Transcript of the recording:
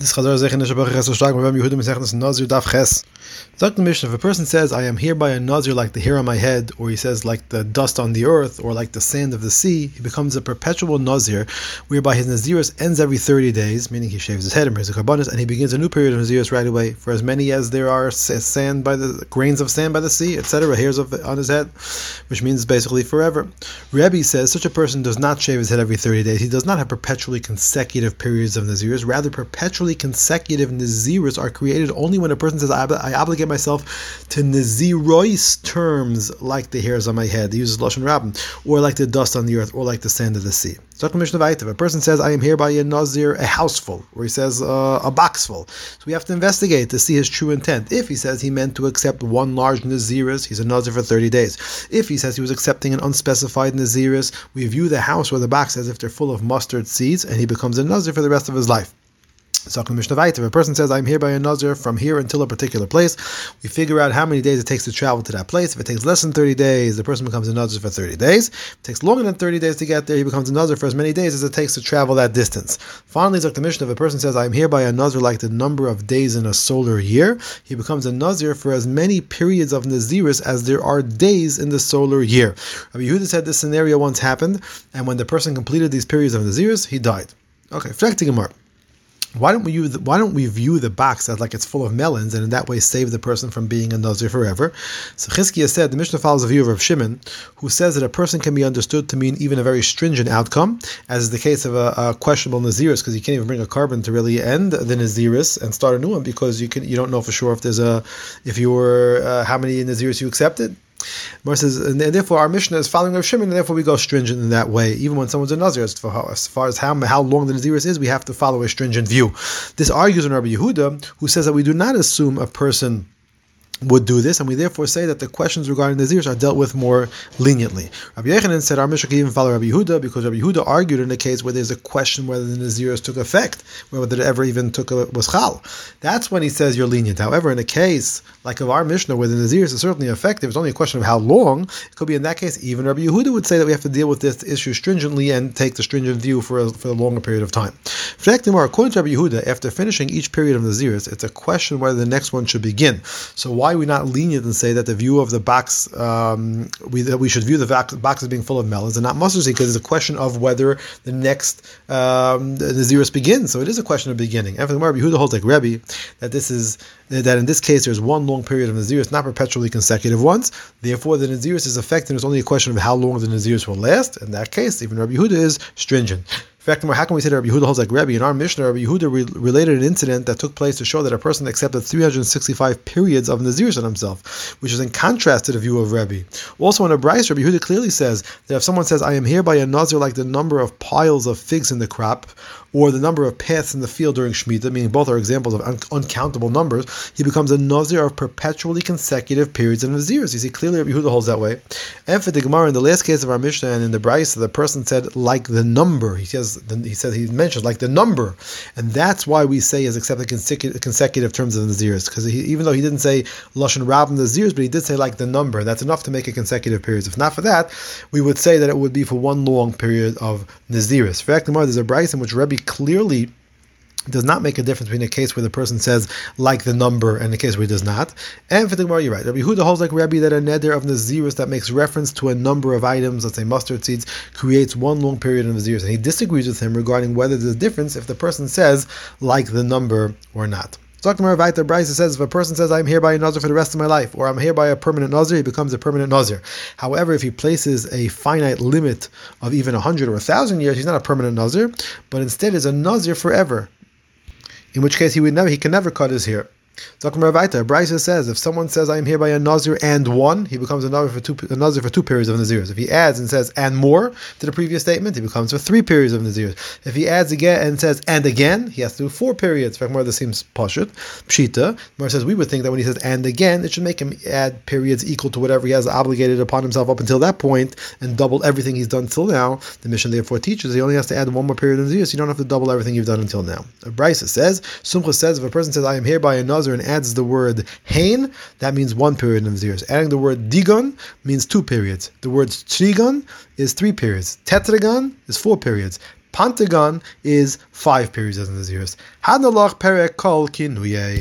This Chazar Zechin is Shabbat Ches so stark. Rabbi Yehuda says this Nazir daf Ches. Zakh the Mishnah. If a person says, "I am hereby a Nazir like the hair on my head," or he says, "like the dust on the earth," or "like the sand of the sea," he becomes a perpetual Nazir, whereby his Nezirus ends every 30 days, meaning he shaves his head and brings the korbanos, and he begins a new period of Nezirus right away for as many as there are sand by the grains of sand by the sea, etc., hairs on his head, which means basically forever. Rebbe says such a person does not shave his head every 30 days. He does not have perpetually consecutive periods of Nezirus. Rather, perpetually consecutive Nezirus are created only when a person says, I obligate myself to Nezirus terms like the hairs on my head. He uses Loshon Rabim, or like the dust on the earth, or like the sand of the sea. Zakhmaravaita. If a person says, I am hereby a Nazir, a house full, or he says, a box full. So we have to investigate to see his true intent. If he says he meant to accept one large Nezirus, he's a Nazir for 30 days. If he says he was accepting an unspecified Nezirus, we view the house or the box as if they're full of mustard seeds, and he becomes a Nazir for the rest of his life. Zakhmaravaita. If a person says, I am hereby a Nazir from here until a particular place, we figure out how many days it takes to travel to that place. If it takes less than 30 days, the person becomes a Nazir for 30 days. If it takes longer than 30 days to get there, he becomes a Nazir for as many days as it takes to travel that distance. Finally, Zakhmaravaita. If a person says, I am hereby a Nazir like the number of days in a solar year, he becomes a Nazir for as many periods of Nazirus as there are days in the solar year. Rabbi Yehuda said this scenario once happened, and when the person completed these periods of Nazirus, he died. Okay, prakti gemara. Why don't we view the box as like it's full of melons, and in that way save the person from being a Nazir forever? So Chizkia said, the Mishnah follows the view of Rav Shimon, who says that a person can be understood to mean even a very stringent outcome, as is the case of a questionable Nazirus, because you can't even bring a korban to really end the Nazirus and start a new one, because you don't know for sure if how many Nazirus you accepted. Says, and therefore our Mishnah is following Rav Shimon, and therefore we go stringent in that way. Even when someone's a Nazir, as far as how long the Nazirus is, we have to follow a stringent view. This argues on Rabbi Yehuda, who says that we do not assume a person would do this, and we therefore say that the questions regarding Nezirus are dealt with more leniently. Rabbi Yochanan said our Mishnah can even follow Rabbi Yehuda, because Rabbi Yehuda argued in a case where there's a question whether the Nezirus took effect, whether it ever even was chal. That's when he says you're lenient. However, in a case like of our Mishnah where the Nezirus is certainly effective, it's only a question of how long. It could be in that case even Rabbi Yehuda would say that we have to deal with this issue stringently and take the stringent view for a longer period of time. According to Rabbi Yehuda, after finishing each period of Nezirus, it's a question whether the next one should begin. So why are we not lenient and say that the view of the box, we should view the box as being full of melons and not mustard seed, because it's a question of whether the next Nazirus begins. So it is a question of beginning. And for the Rabbi Yehuda holds like Rebbe that that in this case there's one long period of Nazirus, not perpetually consecutive ones. Therefore, the Nazirus is effective, and it's only a question of how long the Nazirus will last. In that case, even Rabbi Yehuda is stringent. In fact, how can we say that Rabbi Yehuda holds like Rebbe? In our Mishnah, Rabbi Yehuda related an incident that took place to show that a person accepted 365 periods of Nazirus on himself, which is in contrast to the view of Rebbe. Also, in Abraisa, Rabbi Yehuda clearly says that if someone says, I am hereby a Nazir like the number of piles of figs in the crop, or the number of paths in the field during Shemitah, meaning both are examples of uncountable numbers, he becomes a Nazir of perpetually consecutive periods of Nazirus. You see, clearly Rabbi Yehuda holds that way. And for the Gemara, in the last case of our Mishnah and in the Abraisa, the person said, like the number. He mentions like the number, and that's why we say is accepted consecutive terms of Nazirus, because even though he didn't say Lashon Rabim Nazirus, but he did say like the number. That's enough to make it consecutive periods. If not for that, we would say that it would be for one long period of Nazirus. For example, there's a Braisa in which Rebbe clearly does not make a difference between a case where the person says like the number and the case where he does not. And for the Gemara, you're right. Rabbi Yehuda holds like Rebbe that a neder of Nazirus that makes reference to a number of items, let's say mustard seeds, creates one long period of Nazirus. And he disagrees with him regarding whether there's a difference if the person says like the number or not. Zakhmaravaita. Abraisa says if a person says I'm hereby a Nazir for the rest of my life, or I'm hereby a permanent Nazir, he becomes a permanent Nazir. However, if he places a finite limit of even 100 or 1,000 years, he's not a permanent Nazir, but instead is a Nazir forever, in which case he can never cut his hair. Zakhmaravaita. Abraisa says if someone says I am hereby a Nazir and one, he becomes a Nazir for two periods of Nazirus. If he adds and says and more to the previous statement, he becomes for 3 periods of Nazirus. If he adds again and says and again, he has to do 4 periods. In fact, more of this seems poshut. Pshita. Mar says we would think that when he says and again, it should make him add periods equal to whatever he has obligated upon himself up until that point and double everything he's done till now. The Mishnah therefore teaches he only has to add one more period of Nazirus. You don't have to double everything you've done until now. Abraisa says, Sumcha says if a person says I am hereby a Nazir and adds the word Hain, that means 1 period of Nazirus. Adding the word Digon means 2 periods. The word Trigon is 3 periods. Tetragon is 4 periods. Pantagon is 5 periods as Nezirus. Hana loch perek kol kinuyei.